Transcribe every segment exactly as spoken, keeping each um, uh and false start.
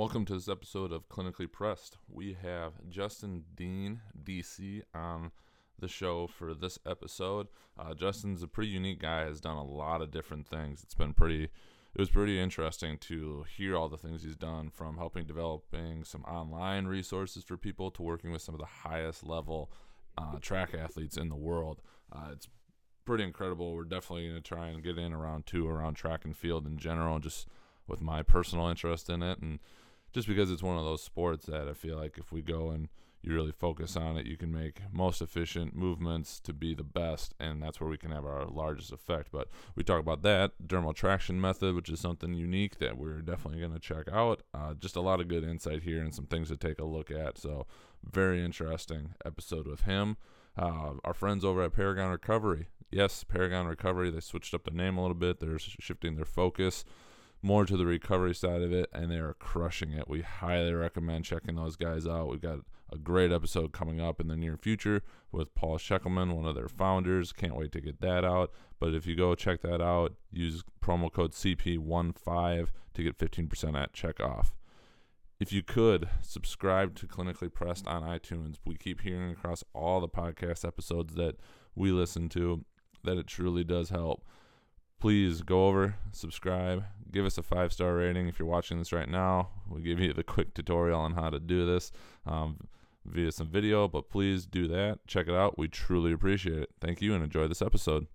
Welcome to this episode of Clinically Pressed. We have Justin Dean, D C, on the show for this episode. Uh, Justin's a pretty unique guy, has done a lot of different things. It's been pretty, it was pretty interesting to hear all the things he's done, from helping developing some online resources for people to working with some of the highest level uh, track athletes in the world. Uh, it's pretty incredible. We're definitely going to try and get in around two around track and field in general, just with my personal interest in it, and just because it's one of those sports that I feel like if we go and you really focus on it, you can make most efficient movements to be the best, and that's where we can have our largest effect. But we talk about that, dermal traction method, which is something unique that we're definitely going to check out. Uh, just a lot of good insight here and some things to take a look at. So very interesting episode with him. Uh, our friends over at Paragon Recovery. Yes, Paragon Recovery. They switched up the name a little bit. They're shifting their focus more to the recovery side of it, and they are crushing it. We highly recommend checking those guys out. We've got a great episode coming up in the near future with Paul Sheckelman, one of their founders. Can't wait to get that out. But if you go check that out, use promo code C P fifteen to get fifteen percent at checkoff. If you could, subscribe to Clinically Pressed on iTunes. We keep hearing across all the podcast episodes that we listen to that it truly does help. Please go over, subscribe, give us a five-star rating. If you're watching this right now, we'll give you the quick tutorial on how to do this um, via some video, but please do that. Check it out. We truly appreciate it. Thank you, and enjoy this episode.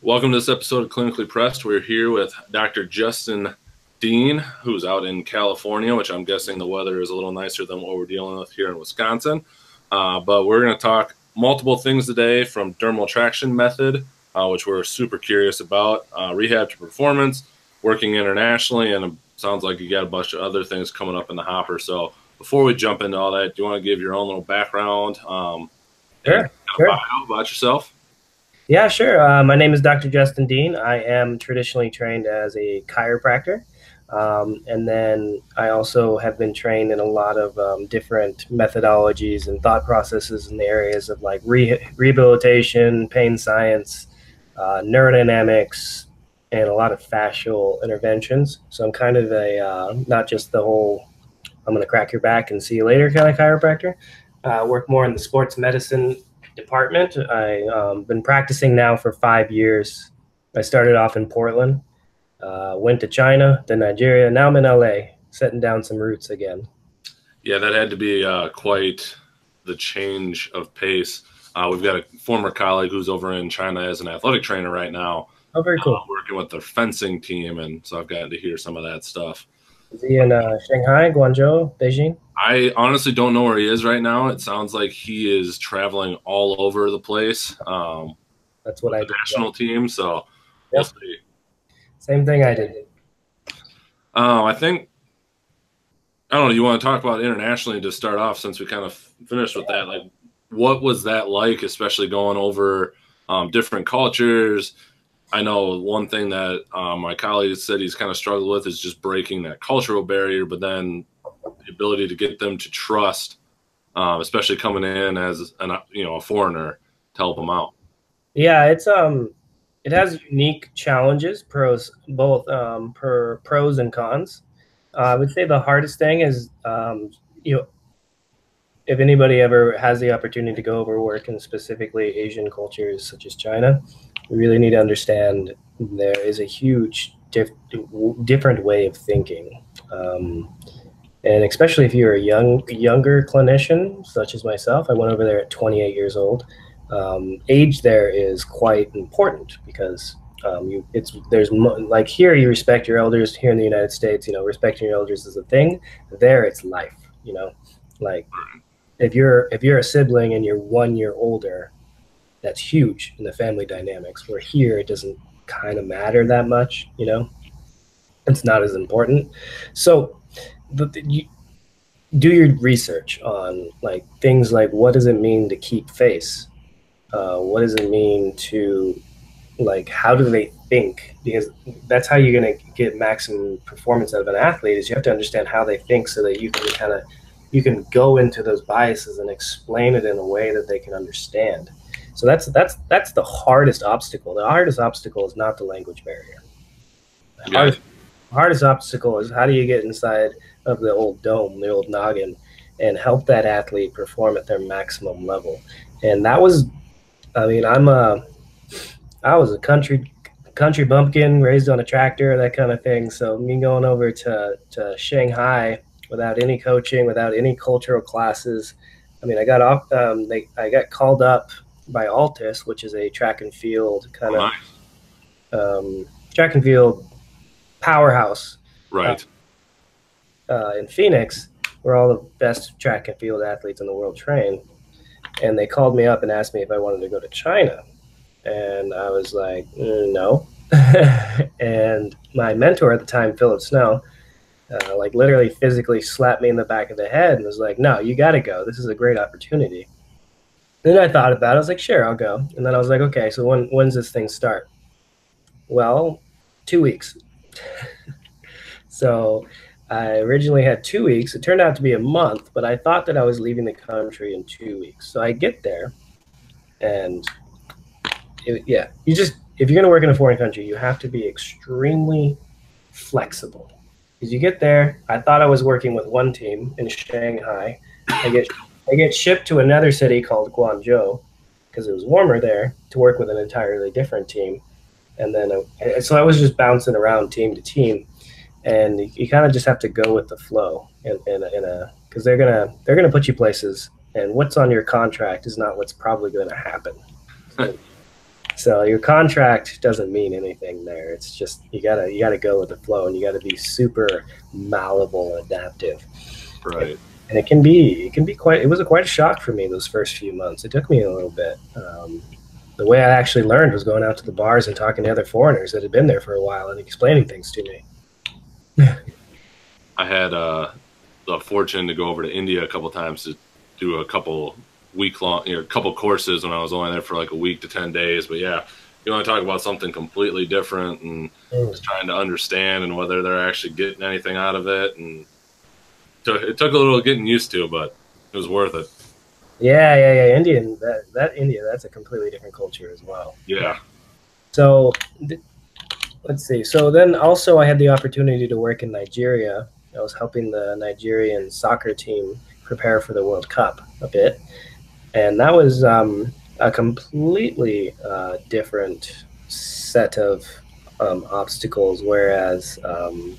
Welcome to this episode of Clinically Pressed. We're here with Doctor Justin Dean, who's out in California, which I'm guessing the weather is a little nicer than what we're dealing with here in Wisconsin. Uh, but we're going to talk multiple things today, from dermal traction method, uh, which we're super curious about, uh, rehab to performance, working internationally, and it sounds like you got a bunch of other things coming up in the hopper. So before we jump into all that, do you want to give your own little background? Um, sure. sure. About yourself? Yeah, sure. Uh, my name is Doctor Justin Dean. I am traditionally trained as a chiropractor. Um, and then I also have been trained in a lot of um, different methodologies and thought processes in the areas of like re- rehabilitation, pain science, uh, neurodynamics, and a lot of fascial interventions. So I'm kind of a, uh, not just the whole, I'm going to crack your back and see you later kind of chiropractor. I uh, work more in the sports medicine department. I've um, been practicing now for five years. I started off in Portland, uh, went to China, then Nigeria. Now I'm in L A, setting down some roots again. Yeah, that had to be uh, quite the change of pace. Uh, we've got a former colleague who's over in China as an athletic trainer right now. Oh, very cool. Uh, working with their fencing team, and so I've gotten to hear some of that stuff. Is he in uh, Shanghai, Guangzhou, Beijing? I honestly don't know where he is right now. It sounds like he is traveling all over the place. Um, That's what I did. National team, so yep. We'll see. Same thing I did. Um, I think, I don't know, you want to talk about internationally to start off, since we kind of finished with yeah. that. Like, what was that like, especially going over um, different cultures? I know one thing that um, my colleague said he's kind of struggled with is just breaking that cultural barrier, but then the ability to get them to trust, um, especially coming in as an, you know, a foreigner, to help them out. Yeah, it's um, it has unique challenges, pros both um, per pros and cons. Uh, I would say the hardest thing is um, you know, if anybody ever has the opportunity to go over work in specifically Asian cultures such as China, we really need to understand there is a huge diff- different way of thinking. Um, and especially if you're a young, younger clinician, such as myself, I went over there at twenty-eight years old. Um, age there is quite important because um, you, it's there's mo- like here you respect your elders. Here in the United States, you know, respecting your elders is a thing. There it's life, you know, like if you're if you're a sibling and you're one year older, that's huge in the family dynamics, where here it doesn't kind of matter that much, you know? It's not as important. So the, you do your research on like things like, what does it mean to keep face? Uh, what does it mean to, like, how do they think? Because that's how you're going to get maximum performance out of an athlete, is you have to understand how they think, so that you can kind of, you can go into those biases and explain it in a way that they can understand. So that's, that's, that's the hardest obstacle. The hardest obstacle is not the language barrier. The yeah. hardest, hardest obstacle is, how do you get inside of the old dome, the old noggin, and help that athlete perform at their maximum level. And that was, I mean, I'm a, I was a country country bumpkin raised on a tractor, that kind of thing. So me going over to, to Shanghai without any coaching, without any cultural classes. I mean, I got off, um, they, I got called up by Altus, which is a track and field kind oh, of nice. um, track and field powerhouse, right? Uh, uh, in Phoenix, where all the best track and field athletes in the world train. And they called me up and asked me if I wanted to go to China. And I was like, mm, no. And my mentor at the time, Philip Snow, uh, like literally physically slapped me in the back of the head and was like, no, you got to go. This is a great opportunity. And then I thought about it. I was like, sure, I'll go. And then I was like, okay, so when when's this thing start? Well, two weeks. So I originally had two weeks. It turned out to be a month, but I thought that I was leaving the country in two weeks. So I get there, and it, yeah, you just, if you're going to work in a foreign country, you have to be extremely flexible. Because you get there, I thought I was working with one team in Shanghai. I get, I get shipped to another city called Guangzhou, because it was warmer there, to work with an entirely different team. And then, I, so I was just bouncing around team to team. And you, you kind of just have to go with the flow, in, in a, in a, because they're gonna they're gonna put you places, and what's on your contract is not what's probably going to happen. So, so your contract doesn't mean anything there. It's just you gotta you gotta go with the flow, and you gotta be super malleable and adaptive. Right. And, and it can be it can be quite it was a quite a shock for me those first few months. It took me a little bit. Um, the way I actually learned was going out to the bars and talking to other foreigners that had been there for a while and explaining things to me. I had uh, the fortune to go over to India a couple times to do a couple week long, you know, a couple courses when I was only there for like a week to ten days. But yeah, you want to talk about something completely different and mm. just trying to understand and whether they're actually getting anything out of it. And it took a little getting used to, but it was worth it. Yeah, yeah, yeah. Indian, that that India, that's a completely different culture as well. Yeah. So. Th Let's see. So then also I had the opportunity to work in Nigeria. I was helping the Nigerian soccer team prepare for the World Cup a bit. And that was um, a completely uh, different set of um, obstacles, whereas um,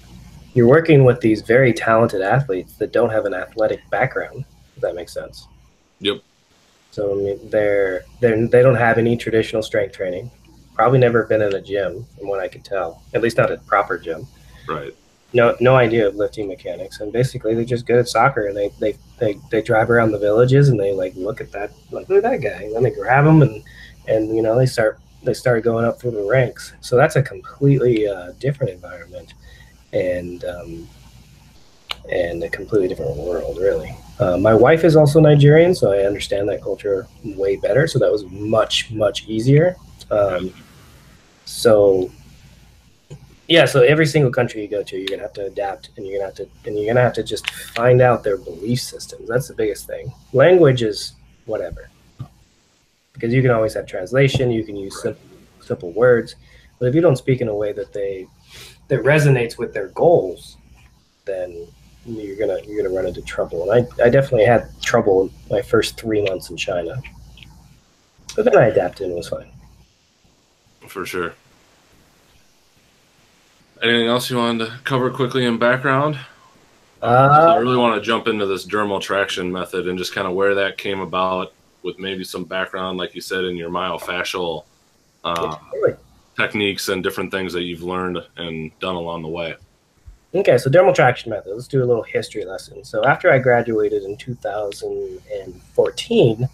you're working with these very talented athletes that don't have an athletic background, if that makes sense. Yep. So I mean, they're, they're, they don't have any traditional strength training. Probably never been in a gym, from what I could tell. At least not a proper gym. Right. No, no idea of lifting mechanics, and basically they're just good at soccer, and they they they, they drive around the villages and they like look at that, like look at that guy, and then they grab him and and you know they start they start going up through the ranks. So that's a completely uh, different environment, and um, and a completely different world, really. Uh, my wife is also Nigerian, so I understand that culture way better. So that was much much easier. Um, So, yeah, so every single country you go to, you're going to have to adapt, and you're going to have to, and you're going to have to just find out their belief systems. That's the biggest thing. Language is whatever, because you can always have translation. You can use simple, simple words, but if you don't speak in a way that they, that resonates with their goals, then you're going to, you're going to run into trouble. And I, I definitely had trouble my first three months in China, but then I adapted and it was fine. For sure. Anything else you wanted to cover quickly in background? Uh, I really want to jump into this dermal traction method and just kind of where that came about, with maybe some background, like you said, in your myofascial uh, really. techniques and different things that you've learned and done along the way. Okay, so dermal traction method. Let's do a little history lesson. So after I graduated in two thousand fourteen,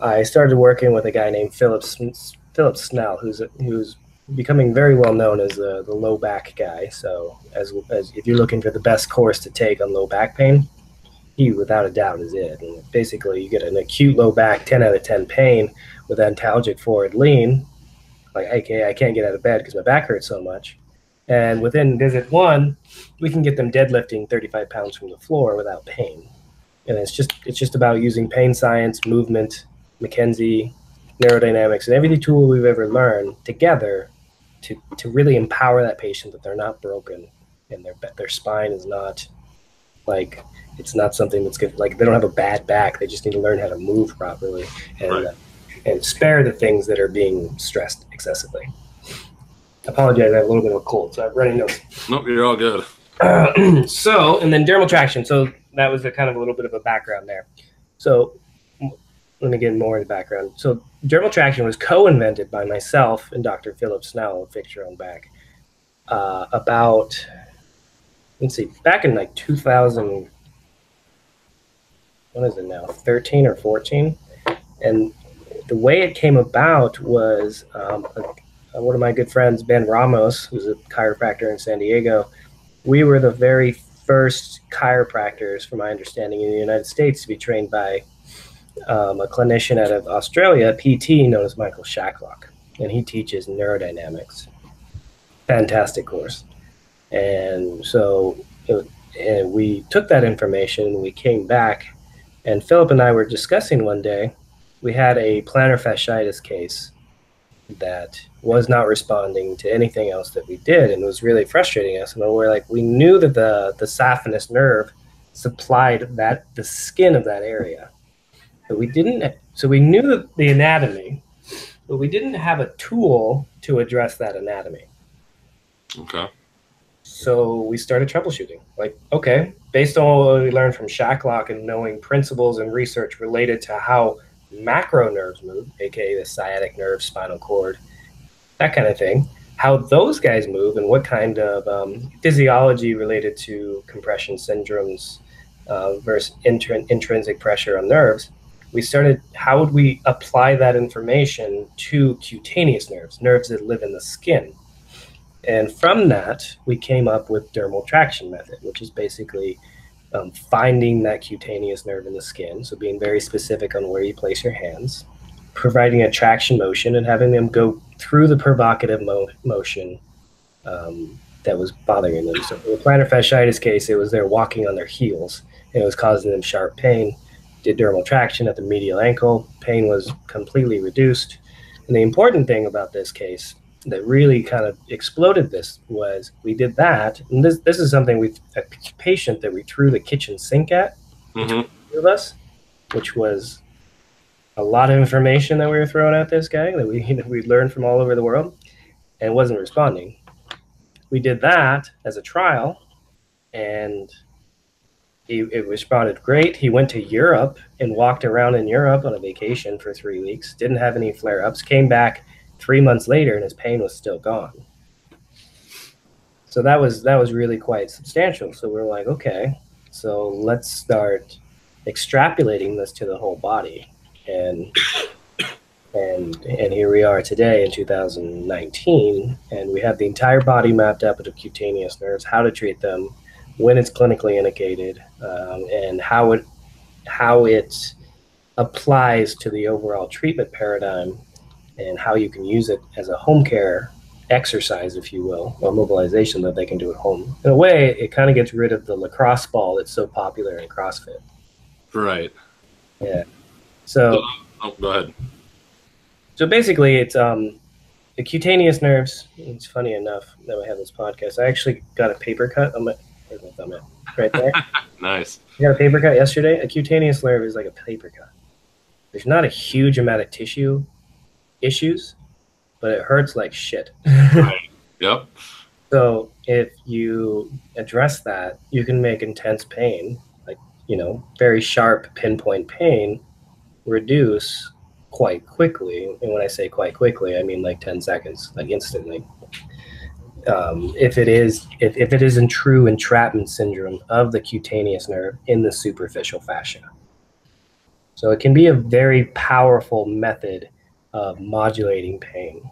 I started working with a guy named Philip Smith. Philip Snell, who's who's becoming very well known as the, the low back guy. So as, as if you're looking for the best course to take on low back pain, he without a doubt is it. And basically you get an acute low back ten out of ten pain with antalgic forward lean, like, okay, I can't get out of bed because my back hurts so much. And within visit one, we can get them deadlifting thirty-five pounds from the floor without pain. And it's just it's just about using pain science, movement, McKenzie, neurodynamics, and every tool we've ever learned together to, to really empower that patient that they're not broken and their their spine is not like, it's not something that's good. Like, they don't have a bad back. They just need to learn how to move properly and, right. uh, and spare the things that are being stressed excessively. I apologize, I have a little bit of a cold, so I have runny nose. Nope, you're all good. Uh, so, and then dermal traction. So that was a kind of a little bit of a background there. So let me get more in the background. So dermal traction was co-invented by myself and Doctor Philip Snell of Fix Your Own Back uh, about, let's see, back in like two thousand, what is it now, thirteen or fourteen? And the way it came about was um, a, Uh, one of my good friends, Ben Ramos, who's a chiropractor in San Diego, we were the very first chiropractors, from my understanding, in the United States to be trained by um, a clinician out of Australia, P T, known as Michael Shacklock, and he teaches neurodynamics. Fantastic course. And so it, and we took that information, and we came back, and Philip and I were discussing one day, we had a plantar fasciitis case that was not responding to anything else that we did, and was really frustrating us. And we were like, we knew that the the saphenous nerve supplied that the skin of that area, but we didn't. So we knew the, the anatomy, but we didn't have a tool to address that anatomy. Okay. So we started troubleshooting. Like, okay, based on what we learned from Shacklock and knowing principles and research related to how macro nerves move, aka the sciatic nerve, spinal cord, that kind of thing, how those guys move and what kind of um, physiology related to compression syndromes uh, versus intrin intrinsic pressure on nerves, we started, how would we apply that information to cutaneous nerves, nerves that live in the skin? And from that, we came up with dermal traction method, which is basically Um, finding that cutaneous nerve in the skin, so being very specific on where you place your hands, providing a traction motion and having them go through the provocative mo motion um, that was bothering them. So in the plantar fasciitis case, it was they're walking on their heels, and it was causing them sharp pain. Did dermal traction at the medial ankle. Pain was completely reduced. And the important thing about this case that really kind of exploded this was we did that, and this this is something with a patient that we threw the kitchen sink at mm-hmm. with us, which was a lot of information that we were throwing at this guy that we you know, we learned from all over the world, and wasn't responding. We did that as a trial, and it, it responded great. He went to Europe and walked around in Europe on a vacation for three weeks. Didn't have any flare-ups. Came back three months later, and his pain was still gone. So that was that was really quite substantial. So we were like, okay, so let's start extrapolating this to the whole body, and and and here we are today in two thousand nineteen, and we have the entire body mapped out of cutaneous nerves, how to treat them, when it's clinically indicated, um, and how it how it applies to the overall treatment paradigm, and how you can use it as a home care exercise, if you will, or mobilization that they can do at home. In a way, it kind of gets rid of the lacrosse ball that's so popular in CrossFit. Right. Yeah. So. Oh, go ahead. So basically, it's um, the cutaneous nerves. It's funny enough that we have this podcast. I actually got a paper cut on my, where's my thumb at? Right there. Nice. You got a paper cut yesterday? A cutaneous nerve is like a paper cut. There's not a huge amount of tissue issues, but it hurts like shit. Right. Yep. So if you address that, you can make intense pain, like, you know, very sharp pinpoint pain, reduce quite quickly. And when I say quite quickly, I mean like ten seconds, like instantly. Um, if it is, if, if it isn't true entrapment syndrome of the cutaneous nerve in the superficial fascia. So it can be a very powerful method of modulating pain.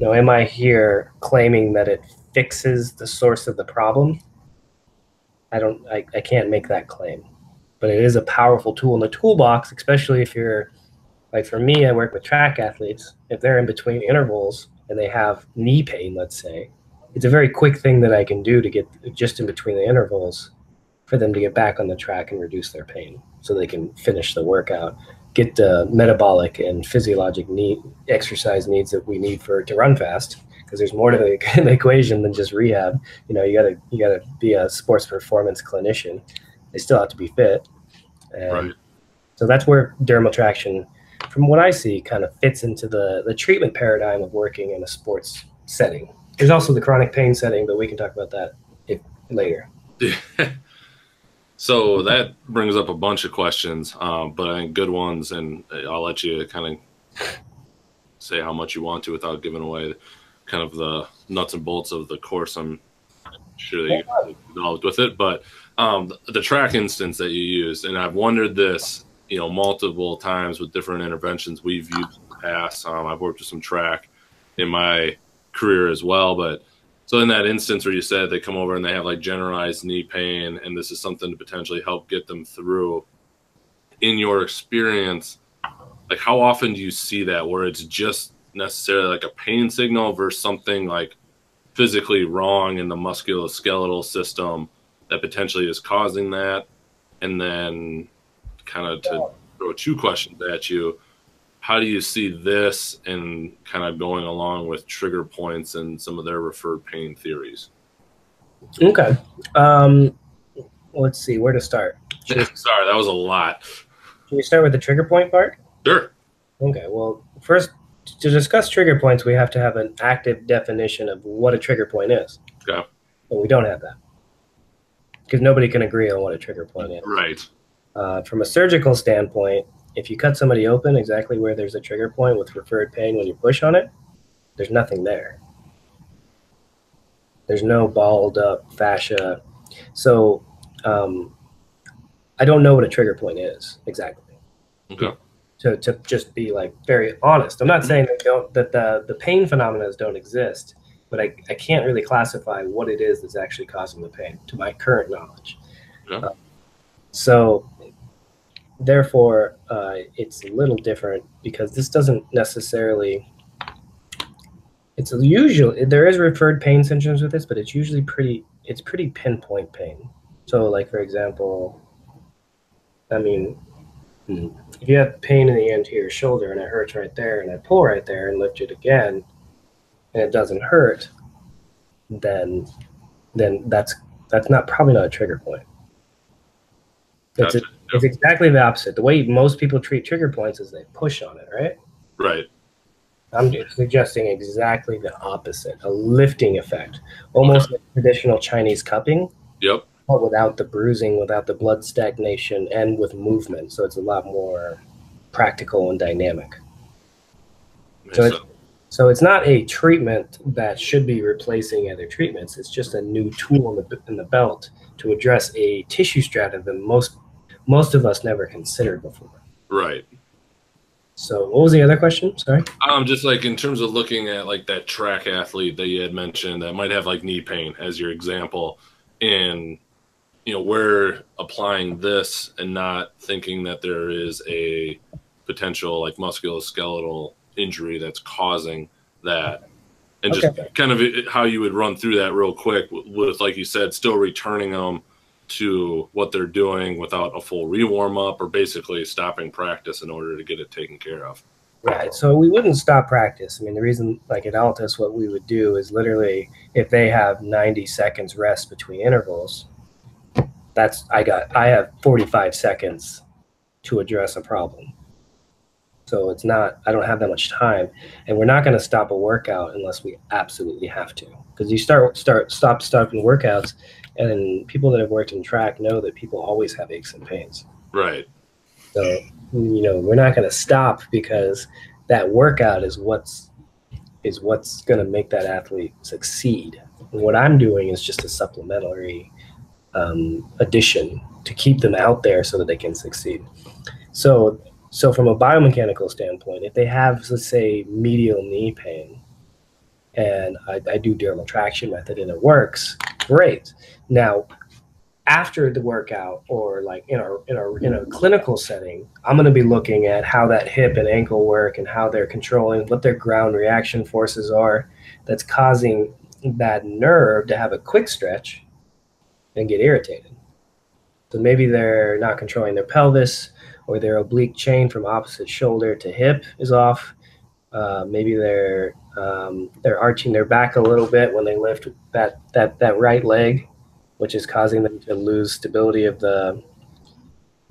Now, am I here claiming that it fixes the source of the problem? I don't, I, I can't make that claim, but it is a powerful tool in the toolbox, especially if you're, like for me, I work with track athletes. If they're in between intervals and they have knee pain, let's say, it's a very quick thing that I can do to get just in between the intervals for them to get back on the track and reduce their pain so they can finish the workout, get the metabolic and physiologic need, exercise needs that we need for to run fast, because there's more to the, the equation than just rehab. You know, you gotta you gotta be a sports performance clinician. They still have to be fit. And right. So that's where dermal traction, from what I see, kind of fits into the, the treatment paradigm of working in a sports setting. There's also the chronic pain setting, but we can talk about that if, later. So that brings up a bunch of questions, um, but I think good ones, and I'll let you kind of say how much you want to without giving away kind of the nuts and bolts of the course. I'm sure that you developed with it, but um, the, the track instance that you used, and I've wondered this, you know, multiple times with different interventions we've used in the past. Um, I've worked with some track in my career as well, but so in that instance where you said they come over and they have like generalized knee pain, and this is something to potentially help get them through, in your experience, like how often do you see that where it's just necessarily like a pain signal versus something like physically wrong in the musculoskeletal system that potentially is causing that? And then kind of to throw two questions at you, how do you see this and kind of going along with trigger points and some of their referred pain theories? Okay. Um, let's see where to start. Sorry, that was a lot. Can we start with the trigger point part? Sure. Okay. Well, first, to discuss trigger points, we have to have an active definition of what a trigger point is. Okay. But we don't have that because nobody can agree on what a trigger point is. Right. Uh, from a surgical standpoint, if you cut somebody open exactly where there's a trigger point with referred pain when you push on it, there's nothing there. There's no balled up fascia. So um, I don't know what a trigger point is exactly. Okay. To, to just be like very honest. I'm not saying that, don't, that the, the pain phenomena don't exist, but I, I can't really classify what it is that's actually causing the pain to my current knowledge. Yeah. Uh, so... Therefore, uh, it's a little different because this doesn't necessarily, it's usually, there is referred pain syndromes with this, but it's usually pretty, it's pretty pinpoint pain. So like, for example, I mean, if you have pain in the anterior shoulder and it hurts right there and I pull right there and lift it again and it doesn't hurt, then then that's that's not probably not a trigger point. It's, a, it's exactly the opposite. The way most people treat trigger points is they push on it, right? Right. I'm suggesting exactly the opposite, a lifting effect, almost like traditional Chinese cupping. Yep. But without the bruising, without the blood stagnation, and with movement. So it's a lot more practical and dynamic. So it's, so it's not a treatment that should be replacing other treatments. It's just a new tool in the, in the belt to address a tissue strata that most Most of us never considered before. Right. So what was the other question? Sorry. Um, just like in terms of looking at like that track athlete that you had mentioned that might have like knee pain as your example, and you know, we're applying this and not thinking that there is a potential like musculoskeletal injury that's causing that. And okay. Just kind of how you would run through that real quick with, like you said, still returning them to what they're doing without a full re-warm up, or basically stopping practice in order to get it taken care of. Right. So we wouldn't stop practice. I mean, the reason, like at Altus, what we would do is literally if they have ninety seconds rest between intervals, that's I got. I have forty-five seconds to address a problem. So it's not, I don't have that much time, and we're not going to stop a workout unless we absolutely have to. Because you start, start, stop, stopping workouts, and people that have worked in track know that people always have aches and pains. Right. So, you know, we're not going to stop because that workout is what's, is what's going to make that athlete succeed. And what I'm doing is just a supplementary um, addition to keep them out there so that they can succeed. So, So from a biomechanical standpoint, if they have, let's say, medial knee pain, and I, I do dermal traction method and it works great. Now, after the workout or like in our in our in a clinical setting, I'm going to be looking at how that hip and ankle work and how they're controlling what their ground reaction forces are that's causing that nerve to have a quick stretch and get irritated. So maybe they're not controlling their pelvis, or their oblique chain from opposite shoulder to hip is off. Uh, maybe they're um, they're arching their back a little bit when they lift that that that right leg, which is causing them to lose stability of the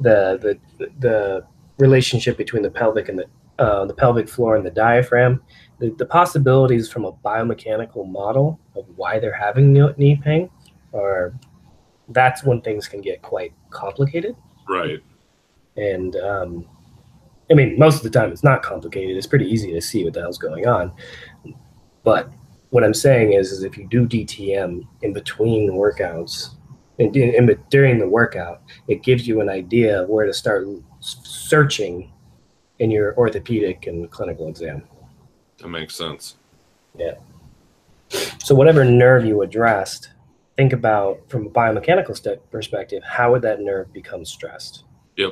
the the, the relationship between the pelvic and the uh, the pelvic floor and the diaphragm. The, the possibilities from a biomechanical model of why they're having knee pain are, that's when things can get quite complicated. Right. And um, I mean, most of the time it's not complicated. It's pretty easy to see what the hell's going on. But what I'm saying is, is if you do D T M in between workouts and in, in, during the workout, it gives you an idea of where to start searching in your orthopedic and clinical exam. That makes sense. Yeah. So whatever nerve you addressed, think about from a biomechanical step perspective, how would that nerve become stressed? Yep.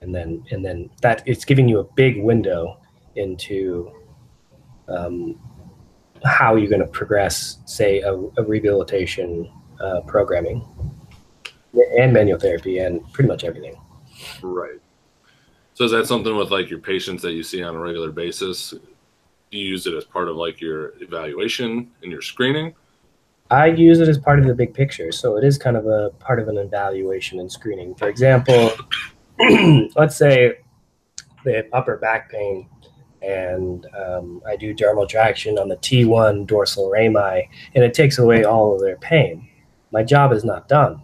And then, and then that it's giving you a big window into um, how you're going to progress, say, a, a rehabilitation uh, programming and manual therapy and pretty much everything. Right. So is that something with like your patients that you see on a regular basis? Do you use it as part of like your evaluation and your screening? I use it as part of the big picture. So it is kind of a part of an evaluation and screening. For example, let's say they have upper back pain and um, I do dermal traction on the T one dorsal rami and it takes away all of their pain. My job is not done.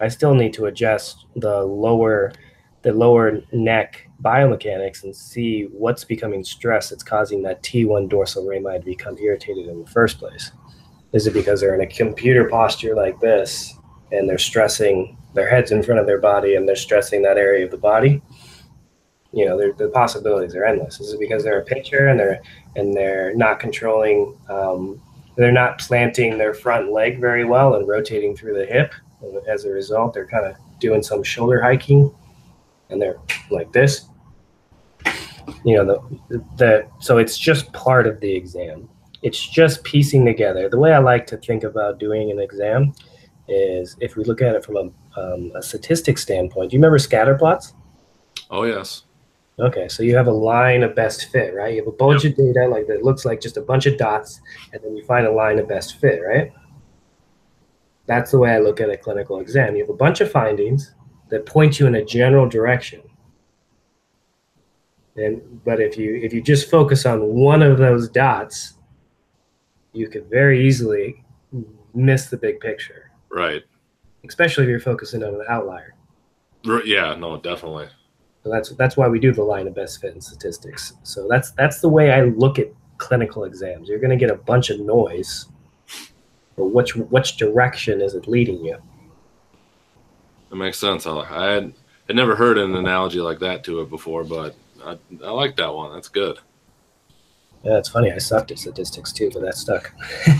I still need to adjust the lower, the lower neck biomechanics and see what's becoming stress that's causing that T one dorsal rami to become irritated in the first place. Is it because they're in a computer posture like this and they're stressing their heads in front of their body and they're stressing that area of the body? You know, the possibilities are endless. Is it because they're a pitcher and they're and they're not controlling, um, they're not planting their front leg very well and rotating through the hip? And as a result, they're kind of doing some shoulder hiking and they're like this. You know, the, the so it's just part of the exam. It's just piecing together. The way I like to think about doing an exam is if we look at it from a, um, a statistic standpoint. Do you remember scatter plots? Oh, yes. Okay, so you have a line of best fit, right? You have a bunch yep. of data like that looks like just a bunch of dots, and then you find a line of best fit, right? That's the way I look at a clinical exam. You have a bunch of findings that point you in a general direction. And, but if you if you just focus on one of those dots, you could very easily miss the big picture. Right. Especially if you're focusing on an outlier. Yeah, no, definitely. So that's that's why we do the line of best fit in statistics. So that's that's the way I look at clinical exams. You're going to get a bunch of noise, but which, which direction is it leading you? That makes sense. I had, I'd never heard an analogy like that to it before, but I, I like that one. That's good. Yeah, it's funny. I sucked at statistics too, but that stuck.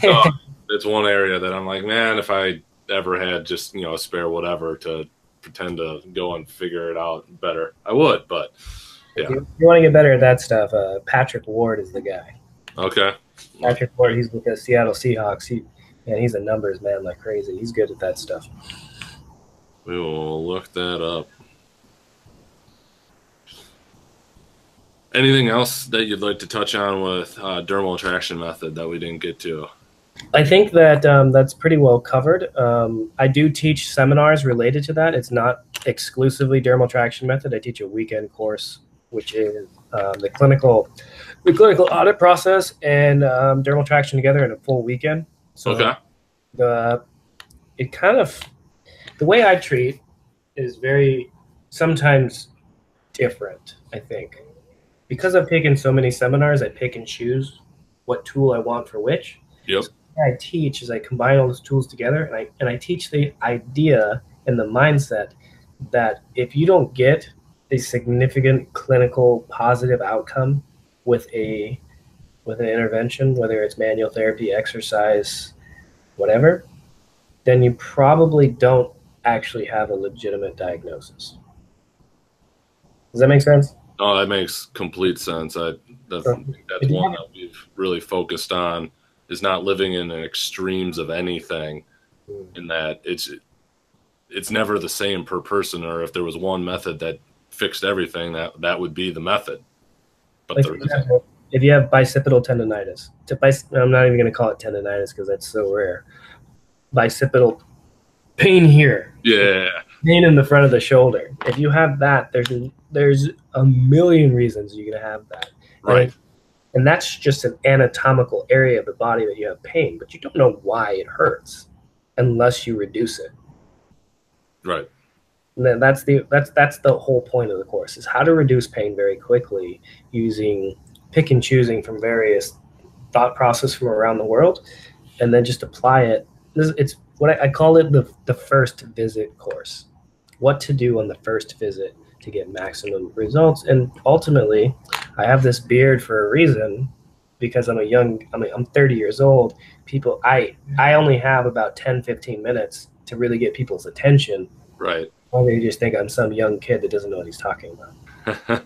Oh, it's one area that I'm like, man, if I ever had just, you know, a spare whatever to pretend to go and figure it out better, I would. But yeah, if you, you want to get better at that stuff, uh, Patrick Ward is the guy. Okay. Patrick Ward, he's with the Seattle Seahawks. He, man, he's a numbers man like crazy. He's good at that stuff. We will look that up. Anything else that you'd like to touch on with uh, dermal traction method that we didn't get to? I think that um, that's pretty well covered. Um, I do teach seminars related to that. It's not exclusively dermal traction method. I teach a weekend course, which is um, the clinical, the clinical audit process and um, dermal traction together in a full weekend. So okay. The it kind of the way I treat is very sometimes different, I think. Because I've taken so many seminars, I pick and choose what tool I want for which. Yep. So what I teach is I combine all those tools together, and I and I teach the idea and the mindset that if you don't get a significant clinical positive outcome with a with an intervention, whether it's manual therapy, exercise, whatever, then you probably don't actually have a legitimate diagnosis. Does that make sense? No, that makes complete sense. I that's, so, that's one that we've really focused on, is not living in the extremes of anything, mm. in that it's it's never the same per person, or if there was one method that fixed everything, that that would be the method. But like there example, if you have bicipital tendonitis, to bis I'm not even going to call it tendonitis because that's so rare. Bicipital pain here. Yeah. Pain in the front of the shoulder. If you have that, there's there's a million reasons you're going to have that. Right. And, and that's just an anatomical area of the body that you have pain, but you don't know why it hurts unless you reduce it. Right. And then that's the that's that's the whole point of the course, is how to reduce pain very quickly using pick and choosing from various thought process from around the world, and then just apply it. This, it's what I, I call it the, the first visit course, what to do on the first visit to get maximum results. And ultimately, I have this beard for a reason, because I'm a young, I mean, I'm thirty years old. People, I, I only have about ten, fifteen minutes to really get people's attention. Right. Or they just think I'm some young kid that doesn't know what he's talking about.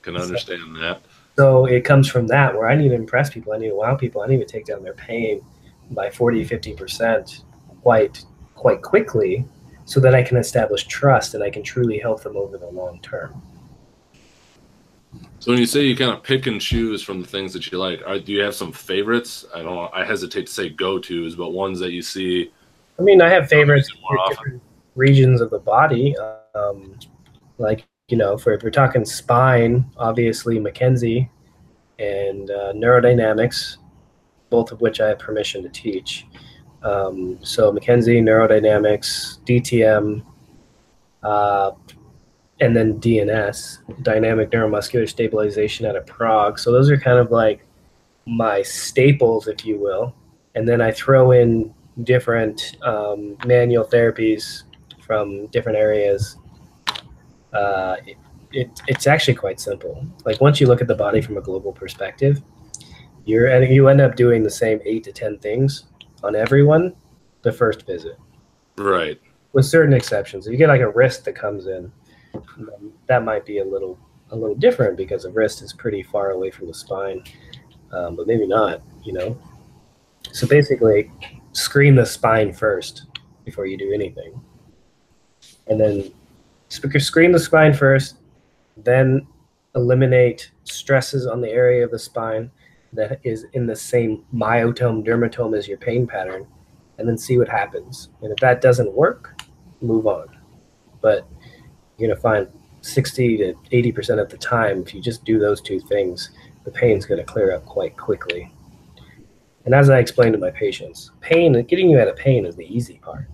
Can understand so, that. So it comes from that, where I need to impress people. I need to wow people. I need to take down their pain by forty, fifty percent quite, quite quickly, so that I can establish trust and I can truly help them over the long term. So when you say you kind of pick and choose from the things that you like, are, do you have some favorites? I don't. I hesitate to say go-tos, but ones that you see. I mean, I have favorites more for different regions of the body. Um, like, you know, for, if we're talking spine, obviously McKenzie and uh, neurodynamics, both of which I have permission to teach. Um, so McKenzie, neurodynamics, D T M, uh, and then D N S, Dynamic Neuromuscular Stabilization out of Prague. So those are kind of like my staples, if you will. And then I throw in different um, manual therapies from different areas. Uh, it, it, it's actually quite simple. Like, once you look at the body from a global perspective, you're and you end up doing the same eight to ten things on everyone the first visit. Right. With certain exceptions. If you get like a wrist that comes in, that might be a little a little different, because a wrist is pretty far away from the spine, um, but maybe not, you know. So basically, screen the spine first before you do anything. And then screen the spine first, then eliminate stresses on the area of the spine that is in the same myotome, dermatome as your pain pattern, and then see what happens. And if that doesn't work, move on. But you're going to find sixty to eighty percent of the time, if you just do those two things, the pain's going to clear up quite quickly. And as I explained to my patients, pain, getting you out of pain is the easy part.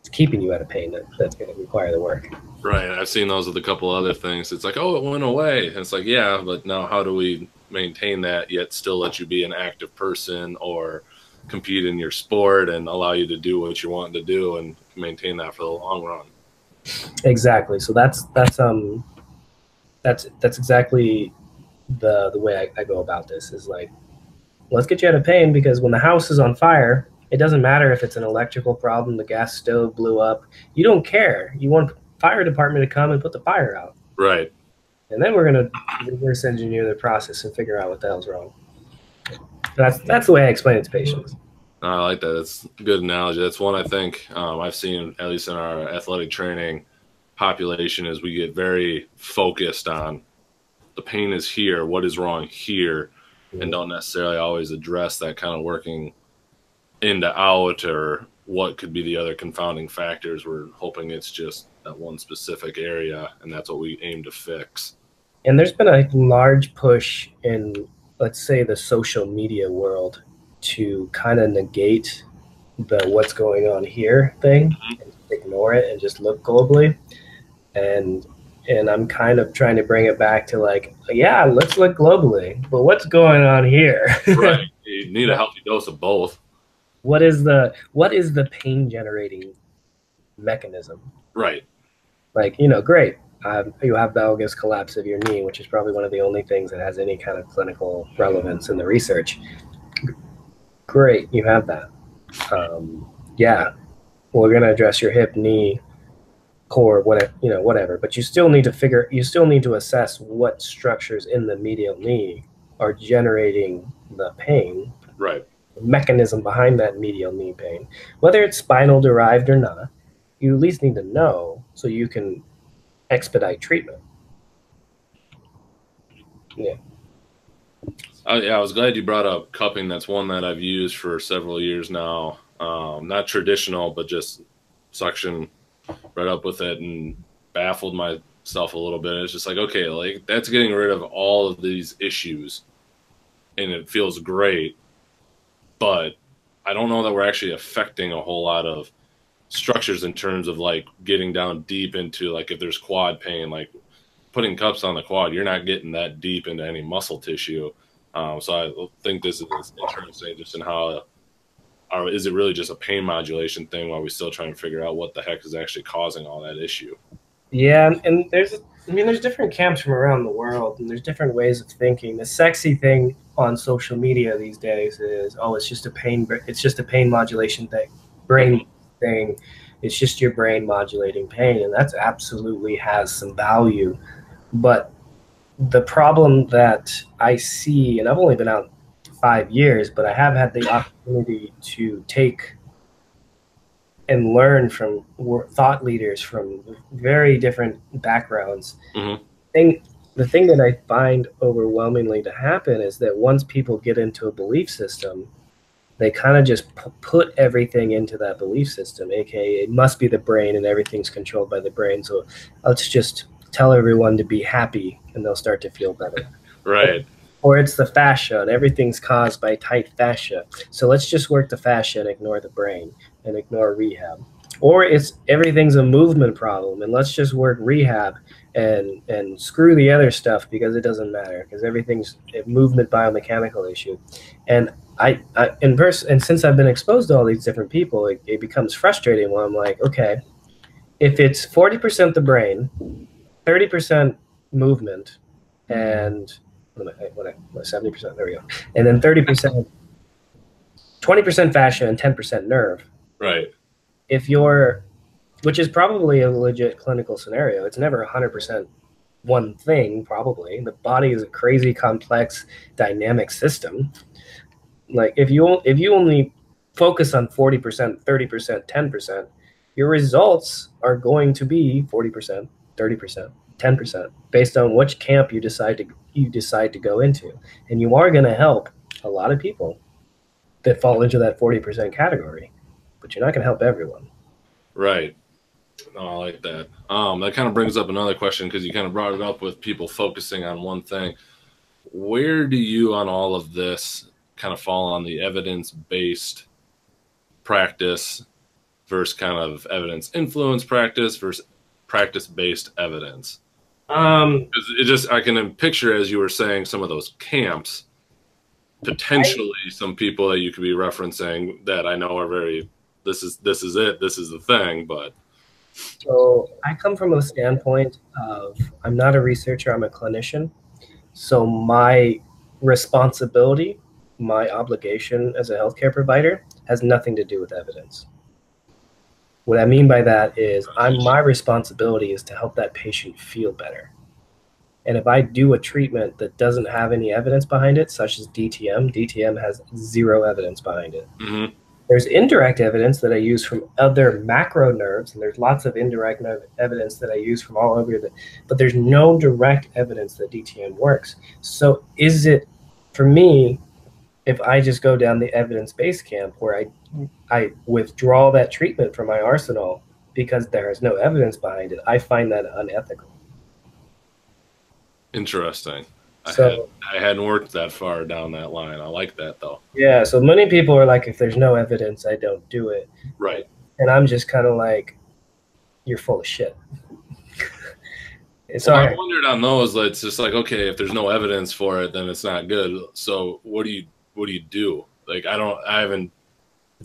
It's keeping you out of pain that, that's going to require the work. Right. I've seen those with a couple other things. It's like, oh, it went away. And it's like, yeah, but now how do we maintain that, yet still let you be an active person or compete in your sport and allow you to do what you want to do and maintain that for the long run? Exactly. So that's that's um that's that's exactly the the way I, I go about this, is like, let's get you out of pain, because when the house is on fire, it doesn't matter if it's an electrical problem, the gas stove blew up, you don't care. You want the fire department to come and put the fire out. Right. And then we're going to reverse engineer the process and figure out what the hell's wrong. That's that's the way I explain it to patients. I like that. That's a good analogy. That's one I think um, I've seen, at least in our athletic training population, is we get very focused on the pain is here, what is wrong here, mm-hmm. and don't necessarily always address that kind of working into out or what could be the other confounding factors. We're hoping it's just that one specific area, and that's what we aim to fix. And there's been a large push in, let's say, the social media world to kind of negate the what's going on here thing, mm-hmm. and ignore it and just look globally. And and I'm kind of trying to bring it back to like, yeah, let's look globally, but what's going on here? Right. You need a healthy dose of both. What is the what is the pain generating mechanism? Right. Like, you know, great. um, you have valgus collapse of your knee, which is probably one of the only things that has any kind of clinical relevance in the research. Great, you have that. Um, yeah, we're going to address your hip, knee, core, whatever, you know, whatever. But you still need to figure, you still need to assess what structures in the medial knee are generating the pain. Right. The mechanism behind that medial knee pain, whether it's spinal derived or not, you at least need to know so you can expedite treatment. Yeah. I, I was glad you brought up cupping. That's one that I've used for several years now. Um, not traditional, but just suction right up with it, and baffled myself a little bit. It's just like, okay, like that's getting rid of all of these issues and it feels great, but I don't know that we're actually affecting a whole lot of structures in terms of like getting down deep into, like if there's quad pain, like putting cups on the quad, you're not getting that deep into any muscle tissue. Um, so I think this is interesting just in how, or is it really just a pain modulation thing while we still trying to figure out what the heck is actually causing all that issue? Yeah, and there's, I mean, there's different camps from around the world, and there's different ways of thinking. The sexy thing on social media these days is, oh, it's just a pain, it's just a pain modulation thing, brain thing. It's just your brain modulating pain, and that's absolutely has some value. But the problem that I see, and I've only been out five years, but I have had the opportunity to take and learn from thought leaders from very different backgrounds. Mm-hmm. Thing, the thing that I find overwhelmingly to happen is that once people get into a belief system, they kind of just p put everything into that belief system, aka it must be the brain and everything's controlled by the brain. So let's just tell everyone to be happy and they'll start to feel better. Right. Or it's the fascia, and everything's caused by tight fascia. So let's just work the fascia and ignore the brain and ignore rehab. Or it's everything's a movement problem, and let's just work rehab and and screw the other stuff because it doesn't matter, because everything's a movement biomechanical issue. And I, I in pers and since I've been exposed to all these different people, it, it becomes frustrating when I'm like, okay, if it's forty percent the brain, thirty percent movement, and seventy percent, there we go. And then thirty percent, twenty percent fascia and ten percent nerve. Right. If you're, which is probably a legit clinical scenario, it's never one hundred percent one thing, probably. The body is a crazy, complex, dynamic system. Like if you, if you only focus on forty percent, thirty percent, ten percent, your results are going to be forty percent, thirty percent, ten percent, based on which camp you decide to you decide to go into. And you are going to help a lot of people that fall into that forty percent category, but you're not going to help everyone. Right. No, I like that. Um, that kind of brings up another question, because you kind of brought it up with people focusing on one thing. Where do you on all of this kind of fall on the evidence-based practice versus kind of evidence-influenced practice versus practice-based evidence? Um, it just, I can picture, as you were saying, some of those camps, potentially I, some people that you could be referencing that I know are very, this is, this is it, this is the thing, but. So I come from a standpoint of, I'm not a researcher, I'm a clinician. So my responsibility, my obligation as a healthcare provider has nothing to do with evidence. What I mean by that is I'm, my responsibility is to help that patient feel better. And if I do a treatment that doesn't have any evidence behind it, such as D T M, D T M has zero evidence behind it. Mm-hmm. There's indirect evidence that I use from other macro nerves, and there's lots of indirect evidence that I use from all over the, but there's no direct evidence that D T M works. So is it, for me, if I just go down the evidence-based camp where I I withdraw that treatment from my arsenal because there is no evidence behind it, I find that unethical. Interesting. So, I, had, I hadn't worked that far down that line. I like that, though. Yeah, so many people are like, if there's no evidence, I don't do it. Right. And I'm just kind of like, you're full of shit. Well, I wondered on those, like, it's just like, okay, if there's no evidence for it, then it's not good. So what do you what do you do? Like, I don't, I haven't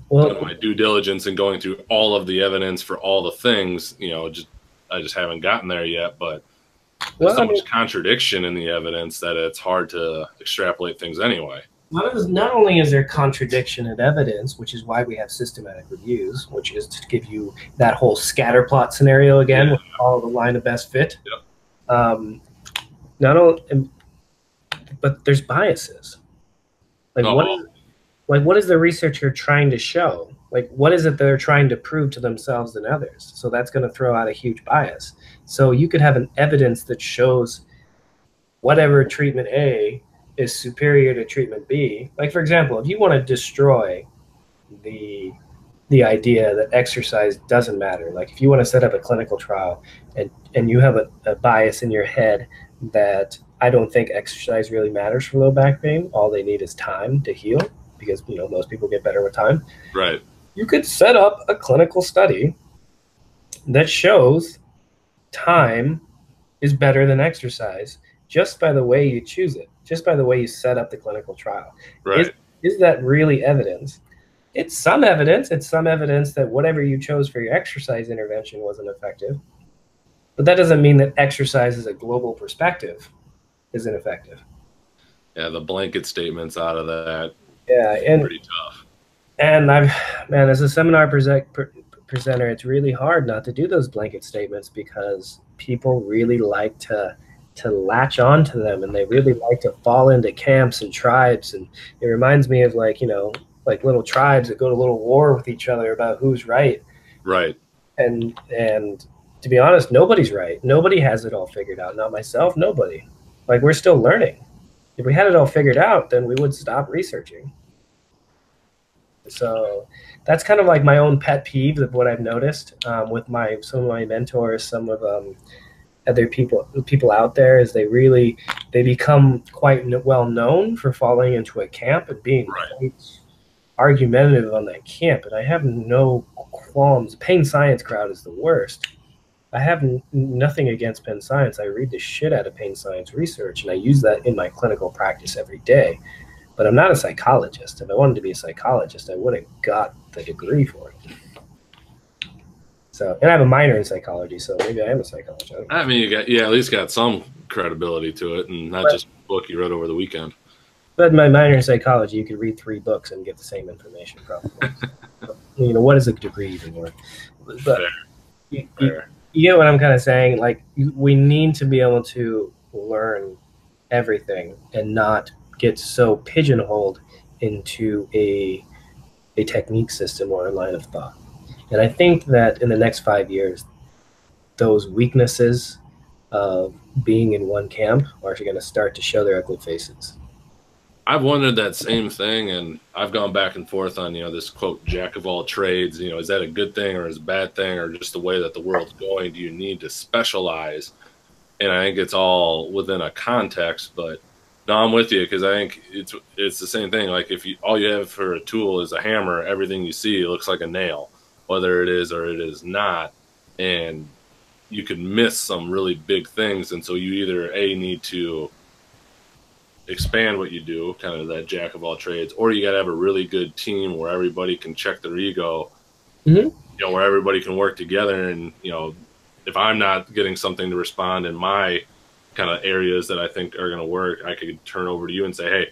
well, done my due diligence in going through all of the evidence for all the things, you know, just I just haven't gotten there yet. But There's so much contradiction in the evidence that it's hard to extrapolate things anyway. Not only is there contradiction in evidence, which is why we have systematic reviews, which is to give you that whole scatter plot scenario again, yeah. with all the line of best fit. Yeah. Um, not only, but there's biases. Like uh-huh. what? Is, like what is the researcher trying to show? Like what is it they're trying to prove to themselves and others? So that's going to throw out a huge bias. So you could have an evidence that shows whatever treatment A is superior to treatment B. Like, for example, if you want to destroy the the idea that exercise doesn't matter, like if you want to set up a clinical trial and, and you have a, a bias in your head that I don't think exercise really matters for low back pain, all they need is time to heal because, you know, most people get better with time. Right. You could set up a clinical study that shows time is better than exercise just by the way you choose it. Just by the way you set up the clinical trial. Right. Is, is that really evidence? It's some evidence. It's some evidence that whatever you chose for your exercise intervention wasn't effective. But that doesn't mean that exercise as a global perspective is ineffective. Yeah, the blanket statements out of that. Yeah, and pretty tough. And I've, man, as a seminar present, pre presenter, it's really hard not to do those blanket statements because people really like to to latch on to them and they really like to fall into camps and tribes. And it reminds me of like, you know, like little tribes that go to little war with each other about who's right. Right. And, and to be honest, nobody's right. Nobody has it all figured out. Not myself, nobody. Like we're still learning. If we had it all figured out, then we would stop researching. So that's kind of like my own pet peeve of what I've noticed um, with my, some of my mentors, some of um other people people out there is they really they become quite well known for falling into a camp and being right. quite argumentative on that camp, and I have no qualms. Pain science crowd is the worst. I have n nothing against pain science. I read the shit out of pain science research and I use that in my clinical practice every day, but I'm not a psychologist. If I wanted to be a psychologist, I would have got the degree for it. So, and I have a minor in psychology, so maybe I am a psychologist. I, I mean, you got, yeah, at least got some credibility to it, and not but, just a book you read over the weekend. But my minor in psychology, you could read three books and get the same information, probably. So, you know, what is a degree even worth? But Fair. You, Fair. You, you know what I'm kind of saying? Like, we need to be able to learn everything and not get so pigeonholed into a a technique system or a line of thought. And I think that in the next five years, those weaknesses of being in one camp are actually going to start to show their ugly faces. I've wondered that same thing, and I've gone back and forth on, you know, this quote, jack of all trades, you know, is that a good thing or is it a bad thing or just the way that the world's going? Do you need to specialize? And I think it's all within a context, but no, I'm with you because I think it's, it's the same thing. Like if you, all you have for a tool is a hammer, everything you see looks like a nail, whether it is or it is not, and you could miss some really big things. And so you either A, need to expand what you do, kind of that jack of all trades, or you got to have a really good team where everybody can check their ego, mm-hmm. you know, where everybody can work together. And, you know, if I'm not getting something to respond in my kind of areas that I think are going to work, I could turn over to you and say, hey,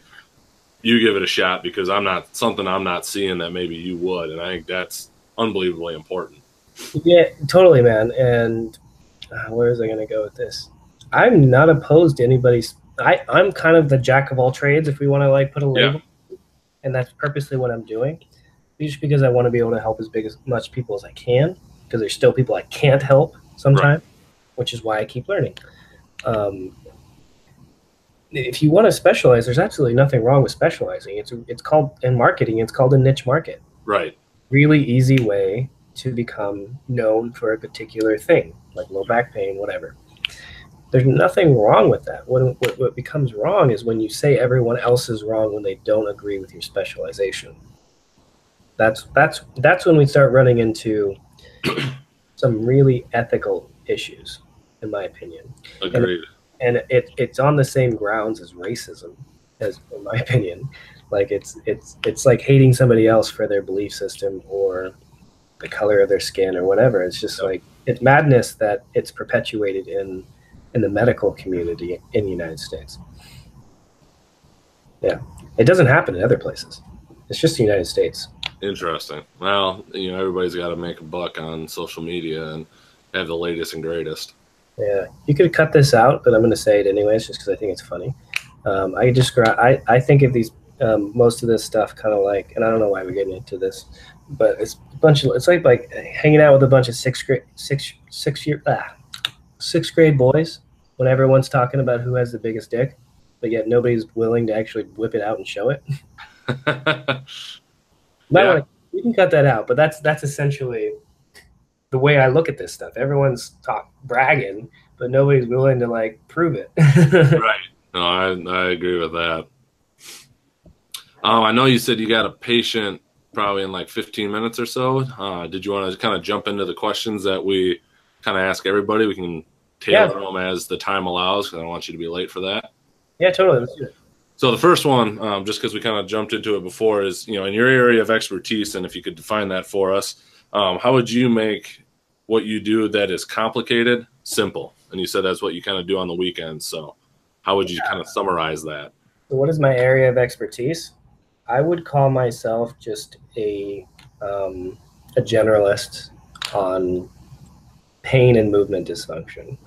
you give it a shot because I'm not something I'm not seeing that maybe you would. And I think that's unbelievably important. Yeah, totally, man. And uh, where is I going to go with this? I'm not opposed to anybody's. I, I'm kind of the jack of all trades, if we want to like put a label. Yeah. And that's purposely what I'm doing. Just because I want to be able to help as big as much people as I can, because there's still people I can't help sometimes, right. which is why I keep learning. Um, if you want to specialize, there's absolutely nothing wrong with specializing. It's, it's called, in marketing, it's called a niche market. Right. Really easy way to become known for a particular thing, like low back pain, whatever. There's nothing wrong with that. What, what, what becomes wrong is when you say everyone else is wrong when they don't agree with your specialization. That's, that's, that's when we start running into some really ethical issues, in my opinion. Agreed. And, and it, it's on the same grounds as racism, as in my opinion. Like it's it's it's like hating somebody else for their belief system or the color of their skin or whatever. It's just like it's madness that it's perpetuated in in the medical community in the United States. Yeah, it doesn't happen in other places. It's just the United States. Interesting. Well, you know, everybody's got to make a buck on social media and have the latest and greatest. Yeah, you could cut this out, but I'm going to say it anyways, just because I think it's funny. Um, I just I I think of these um, most of this stuff kind of like, and I don't know why we're getting into this, but it's a bunch of it's like like hanging out with a bunch of sixth grade six six year ah, sixth grade boys when everyone's talking about who has the biggest dick, but yet nobody's willing to actually whip it out and show it. Yeah. Wanna, you can cut that out, but that's that's essentially the way I look at this stuff. Everyone's talk bragging, but nobody's willing to like prove it. Right. No, I, I agree with that. Um, I know you said you got a patient probably in like fifteen minutes or so. Uh, did you want to kind of jump into the questions that we kind of ask everybody? We can tailor yeah. them as the time allows, because I don't want you to be late for that. Yeah, totally. Let's do it. So the first one, um, just because we kind of jumped into it before, is, you know, in your area of expertise, and if you could define that for us, um, how would you make what you do that is complicated simple? And you said that's what you kind of do on the weekends. So how would you yeah. kind of summarize that? So what is my area of expertise? I would call myself just a, um, a generalist on pain and movement dysfunction.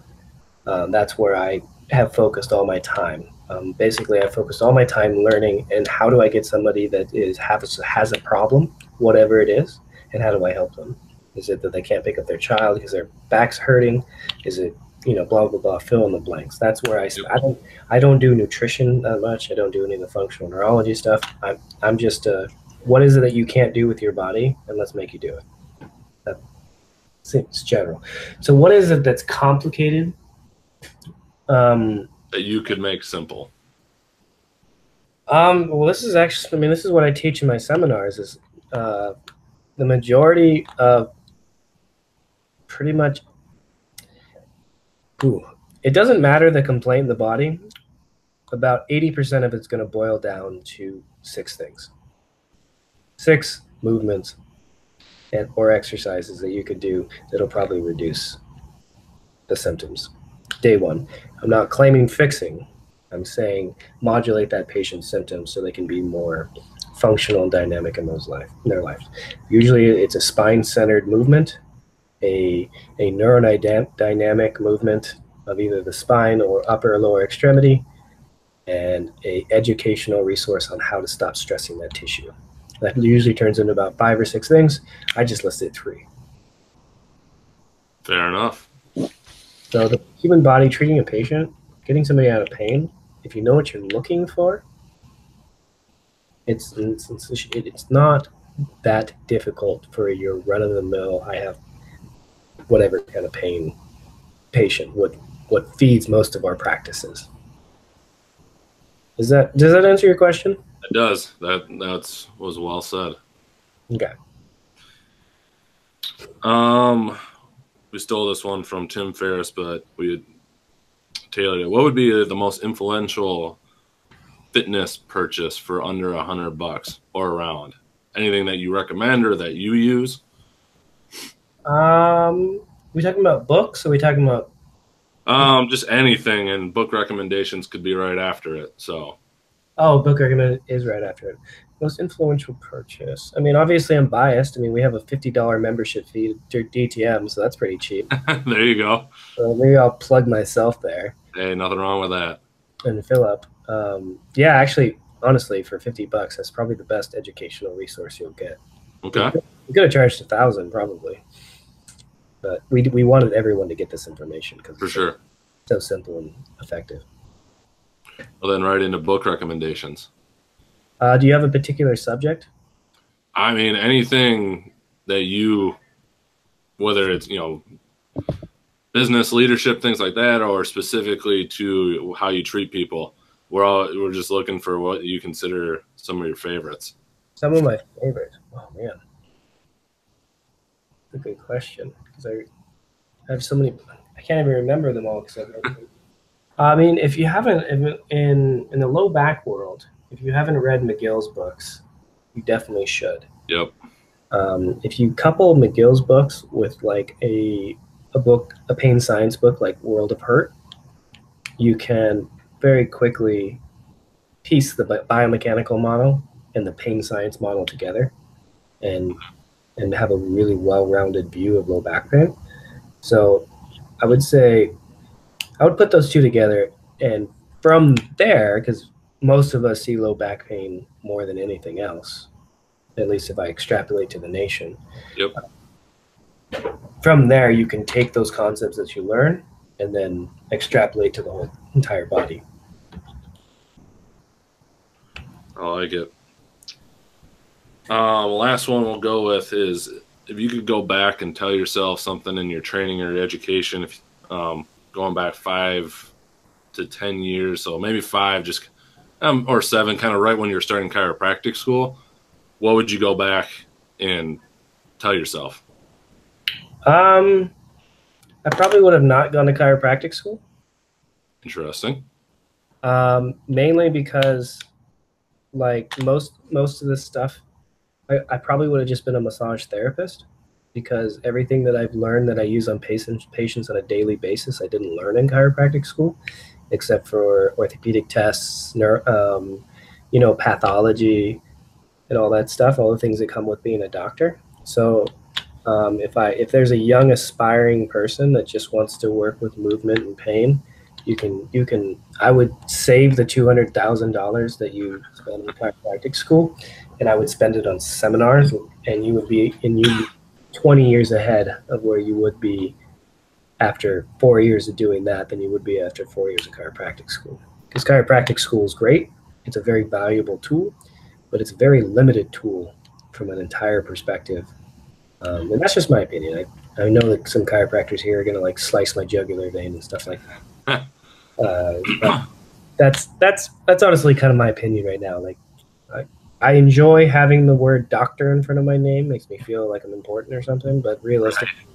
Uh, that's where I have focused all my time. Um, basically, I focused all my time learning and how do I get somebody that is has, has a problem, whatever it is, and how do I help them? Is it that they can't pick up their child because their back's hurting? Is it, you know, blah, blah, blah, fill in the blanks. That's where I, I don't, I don't do nutrition that much. I don't do any of the functional neurology stuff. I'm, I'm just, uh, what is it that you can't do with your body? And let's make you do it. That seems general. So what is it that's complicated? Um, that you could make simple? Um, well, this is actually, I mean, this is what I teach in my seminars is uh, the majority of pretty much, ooh, it doesn't matter the complaint in the body, about eighty percent of it's going to boil down to six things. Six movements and or exercises that you could do that'll probably reduce the symptoms. Day one, I'm not claiming fixing. I'm saying modulate that patient's symptoms so they can be more functional and dynamic in those life, in their lives. Usually it's a spine-centered movement, a, a neurodynamic movement of either the spine or upper or lower extremity, and a educational resource on how to stop stressing that tissue. That usually turns into about five or six things. I just listed three. Fair enough. So the human body, treating a patient, getting somebody out of pain, if you know what you're looking for, it's it's, it's not that difficult for your run-of-the-mill, I have whatever kind of pain patient, what, what feeds most of our practices. Is that, does that answer your question? It does. That that's, was well said. Okay. Um... We stole this one from Tim Ferriss, but we tailored it. What would be the most influential fitness purchase for under a hundred bucks or around? Anything that you recommend or that you use? Um, we talking about books? Or are we talking about? Um, just anything, and book recommendations could be right after it. So. Oh, book recommend is right after it. Most influential purchase. I mean, obviously, I'm biased. I mean, we have a fifty dollar membership fee to D T M, so that's pretty cheap. There you go. So maybe I'll plug myself there. Hey, nothing wrong with that. And Philip, um, yeah, actually, honestly, for fifty bucks, that's probably the best educational resource you'll get. Okay. We could have charged a thousand probably, but we we wanted everyone to get this information because for it's sure, so simple and effective. Well, then, right into book recommendations. Uh, do you have a particular subject? I mean, anything that you, whether it's, you know, business, leadership, things like that, or specifically to how you treat people. We're all, we're just looking for what you consider some of your favorites. Some of my favorites. Oh, man. That's a good question. Because I, I have so many, I can't even remember them all. Cause I've I mean, if you haven't, if, in in the low back world, if you haven't read McGill's books, you definitely should. Yep. Um, if you couple McGill's books with like a a book, a pain science book like World of Hurt, you can very quickly piece the biomechanical model and the pain science model together and and have a really well-rounded view of low back pain. So I would say I would put those two together, and from there, because most of us see low back pain more than anything else, at least if I extrapolate to the nation. Yep. Uh, from there, you can take those concepts that you learn and then extrapolate to the whole entire body. I like it. Um, last one we'll go with is, if you could go back and tell yourself something in your training or your education, if, um, going back five to ten years, so maybe five, just um, or seven, kind of right when you were starting chiropractic school, what would you go back and tell yourself? Um, I probably would have not gone to chiropractic school. Interesting. Um, mainly because, like most most of this stuff, I, I probably would have just been a massage therapist, because everything that I've learned that I use on patients patients on a daily basis, I didn't learn in chiropractic school, except for orthopedic tests, neuro, um, you know, pathology, and all that stuff, all the things that come with being a doctor. So um, if I if there's a young aspiring person that just wants to work with movement and pain, you can you can I would save the two hundred thousand dollars that you spend in chiropractic school, and I would spend it on seminars, and you would be and you twenty years ahead of where you would be after four years of doing that than you would be after four years of chiropractic school. Because chiropractic school is great; it's a very valuable tool, but it's a very limited tool from an entire perspective. Um, and that's just my opinion. I, I know that some chiropractors here are going to like slice my jugular vein and stuff like that. Uh, but that's, that's, that's honestly kind of my opinion right now. Like I, I enjoy having the word doctor in front of my name. Makes me feel like I'm important or something, but realistically,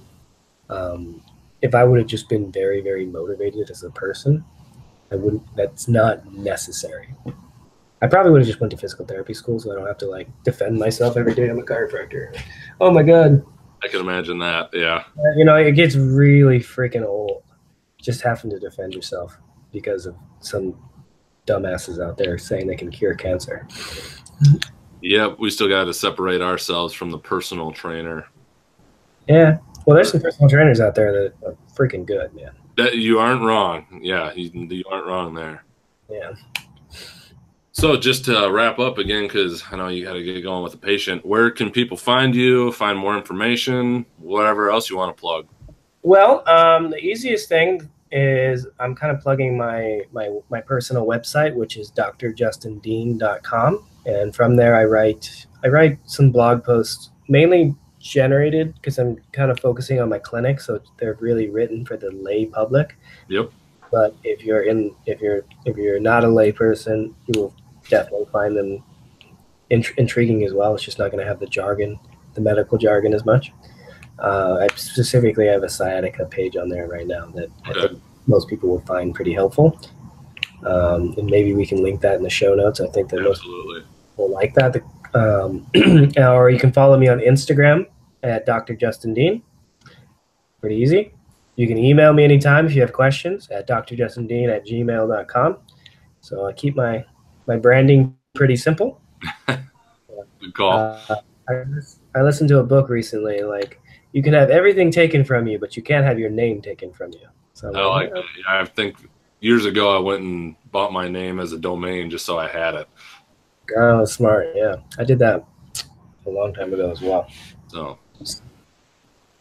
um, if I would have just been very, very motivated as a person, I wouldn't, that's not necessary. I probably would have just went to physical therapy school, so I don't have to like defend myself every day. I'm a chiropractor. Oh my God. I can imagine that. Yeah. You know, it gets really freaking old just having to defend yourself because of some dumbasses out there saying they can cure cancer. Yeah. We still got to separate ourselves from the personal trainer. Yeah. Well, there's some personal trainers out there that are freaking good, man. That, you aren't wrong. Yeah. You, you aren't wrong there. Yeah. So just to wrap up again, because I know you got to get going with the patient, where can people find you, find more information, whatever else you want to plug? Well, um, the easiest thing is I'm kind of plugging my, my, my personal website, which is dr justin dean dot com. And from there, I write, I write some blog posts, mainly generated because I'm kind of focusing on my clinic. So they're really written for the lay public. Yep. But if you're in, if you're, if you're not a lay person, you will definitely find them int- intriguing as well. It's just not going to have the jargon, the medical jargon as much. Uh, I specifically have a sciatica page on there right now that I think most people will find pretty helpful. Um, and maybe we can link that in the show notes. I think that most Absolutely. People will like that. Um, or you can follow me on Instagram at Doctor Justin Dean. Pretty easy. You can email me anytime if you have questions at dr justin dean at gmail dot com. So I keep my, my branding pretty simple. Good call. Uh, I, I listened to a book recently, like, you can have everything taken from you, but you can't have your name taken from you. So I, like, like you know. I think years ago I went and bought my name as a domain just so I had it. Oh, smart, yeah. I did that a long time ago as well. So,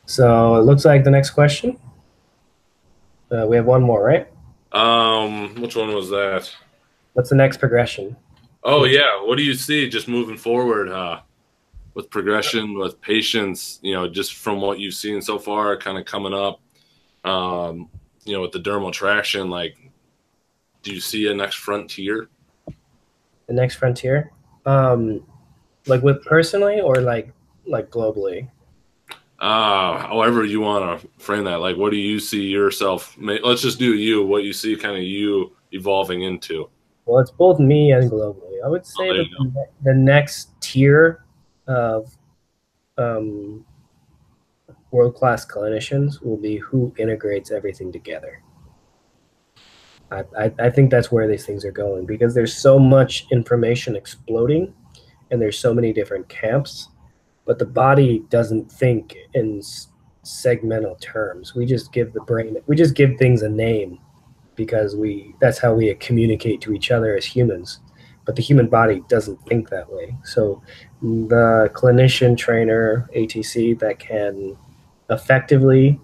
so it looks like the next question. Uh, we have one more, right? Um, which one was that? What's the next progression? Oh yeah, what do you see just moving forward uh, with progression, with patients? You know, just from what you've seen so far, kind of coming up. Um, you know, with the dermal traction, like, do you see a next frontier? The next frontier, um, like with personally or like like globally. Uh, however you want to frame that, like, what do you see yourself? Let's just do you, what you see kind of you evolving into. Well, it's both me and globally. I would say oh, the, the next tier of um, world-class clinicians will be who integrates everything together. I, I, I think that's where these things are going, because there's so much information exploding and there's so many different camps, but the body doesn't think in segmental terms. We just give the brain, we just give things a name because we, that's how we communicate to each other as humans. But the human body doesn't think that way. So the clinician, trainer, A T C that can effectively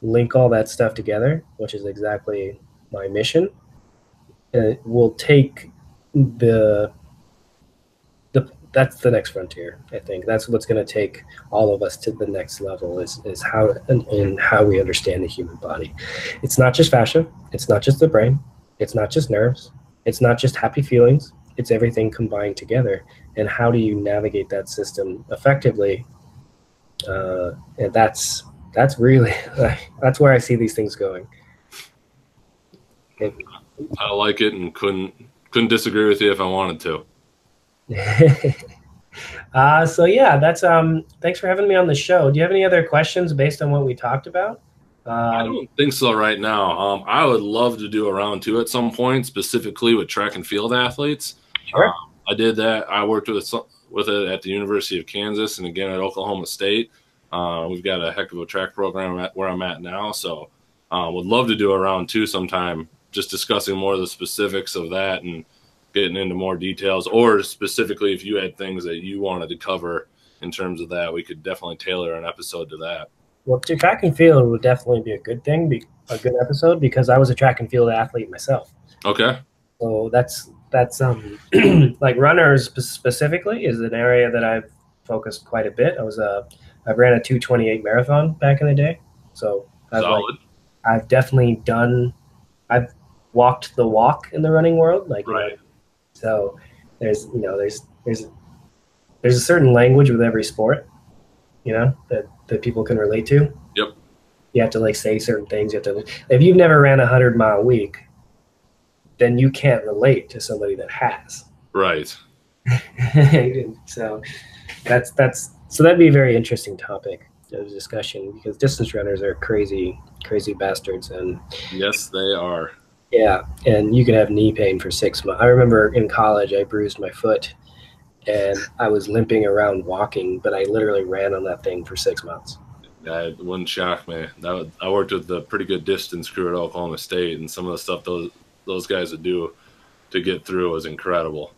link all that stuff together, which is exactly my mission, it will take the, the that's the next frontier, I think. That's what's going to take all of us to the next level is, is how and, and how we understand the human body. It's not just fascia. It's not just the brain. It's not just nerves. It's not just happy feelings. It's everything combined together. And how do you navigate that system effectively? Uh, and that's that's really that's where I see these things going. It, I like it, and couldn't couldn't disagree with you if I wanted to. uh, so yeah, that's um. Thanks for having me on the show. Do you have any other questions based on what we talked about? Um, I don't think so right now. Um, I would love to do a round two at some point, specifically with track and field athletes. Sure. Um, I did that. I worked with with it at the University of Kansas and again at Oklahoma State. Uh, we've got a heck of a track program at where I'm at now, so uh, would love to do a round two sometime, just discussing more of the specifics of that and getting into more details. Or specifically, if you had things that you wanted to cover in terms of that, we could definitely tailor an episode to that. Well, to track and field would definitely be a good thing, be a good episode, because I was a track and field athlete myself. Okay. So that's that's um like runners specifically is an area that I've focused quite a bit. I was a I ran a two twenty-eight marathon back in the day, so I've, like, I've definitely done. I've walked the walk in the running world, like right. So there's you know there's there's there's a certain language with every sport, you know that. that people can relate to. Yep. You have to like say certain things. You have to, if you've never ran a hundred mile week, then you can't relate to somebody that has. Right. So that's, that's, so that'd be a very interesting topic of discussion, because distance runners are crazy, crazy bastards. And yes, they are. Yeah. And you can have knee pain for six months. I remember in college, I bruised my foot and I was limping around walking, but I literally ran on that thing for six months. That wouldn't shock me. That would, I worked with a pretty good distance crew at Oklahoma State, and some of the stuff those those guys would do to get through was incredible.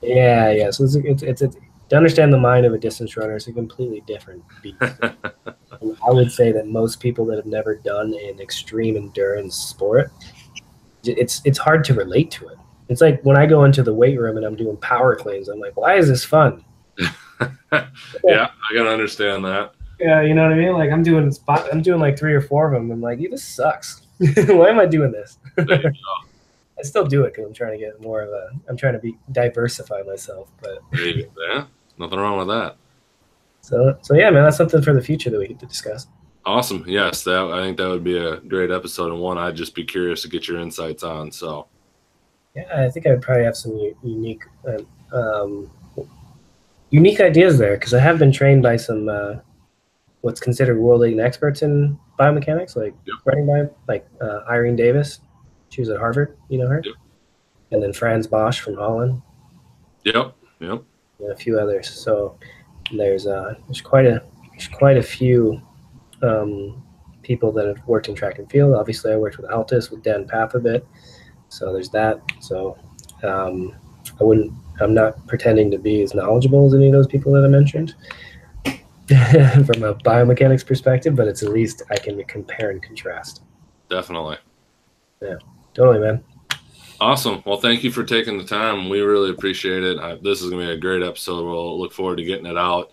Yeah, yeah. So it's it's, it's, it's to understand the mind of a distance runner is a completely different beast. I would say that most people that have never done an extreme endurance sport, it's it's hard to relate to it. It's like when I go into the weight room and I'm doing power cleans, I'm like, why is this fun? Yeah, I gotta understand that. Yeah, you know what I mean? Like I'm doing spot, I'm doing like three or four of them. I'm like, yeah, this sucks. Why am I doing this? I still do it because I'm trying to get more of a, I'm trying to be diversify myself. But yeah, nothing wrong with that. So, so yeah, man, that's something for the future that we get to discuss. Awesome. Yes, that I think that would be a great episode, and one I'd just be curious to get your insights on. So. Yeah, I think I would probably have some unique, uh, um, unique ideas there, because I have been trained by some uh, what's considered world-leading experts in biomechanics, like yep. running by, like uh, Irene Davis. She was at Harvard, you know her, yep. and then Franz Bosch from Holland. Yep, yep, and a few others. So there's uh, there's quite a there's quite a few um, people that have worked in track and field. Obviously, I worked with Altus, with Dan Papp a bit. So there's that. So um, I wouldn't, I'm not pretending to be as knowledgeable as any of those people that I mentioned from a biomechanics perspective, but it's at least I can compare and contrast. Definitely. Yeah, totally, man. Awesome. Well, thank you for taking the time. We really appreciate it. I, this is going to be a great episode. We'll look forward to getting it out.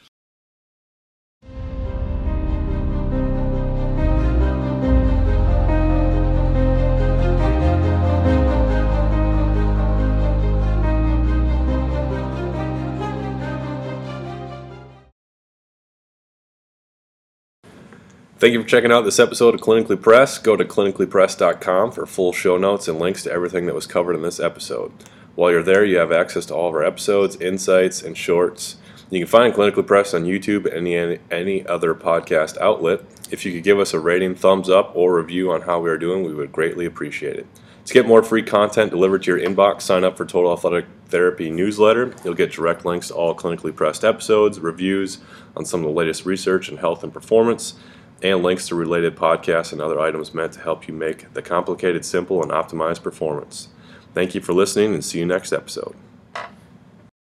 Thank you for checking out this episode of Clinically Press. Go to clinically press dot com for full show notes and links to everything that was covered in this episode. While you're there, you have access to all of our episodes, insights, and shorts. You can find Clinically Press on YouTube and any, any other podcast outlet. If you could give us a rating, thumbs up, or review on how we are doing, we would greatly appreciate it. To get more free content delivered to your inbox, sign up for Total Athletic Therapy newsletter. You'll get direct links to all clinically pressed episodes, reviews on some of the latest research in health and performance, and links to related podcasts and other items meant to help you make the complicated simple and optimize performance. Thank you for listening, and see you next episode.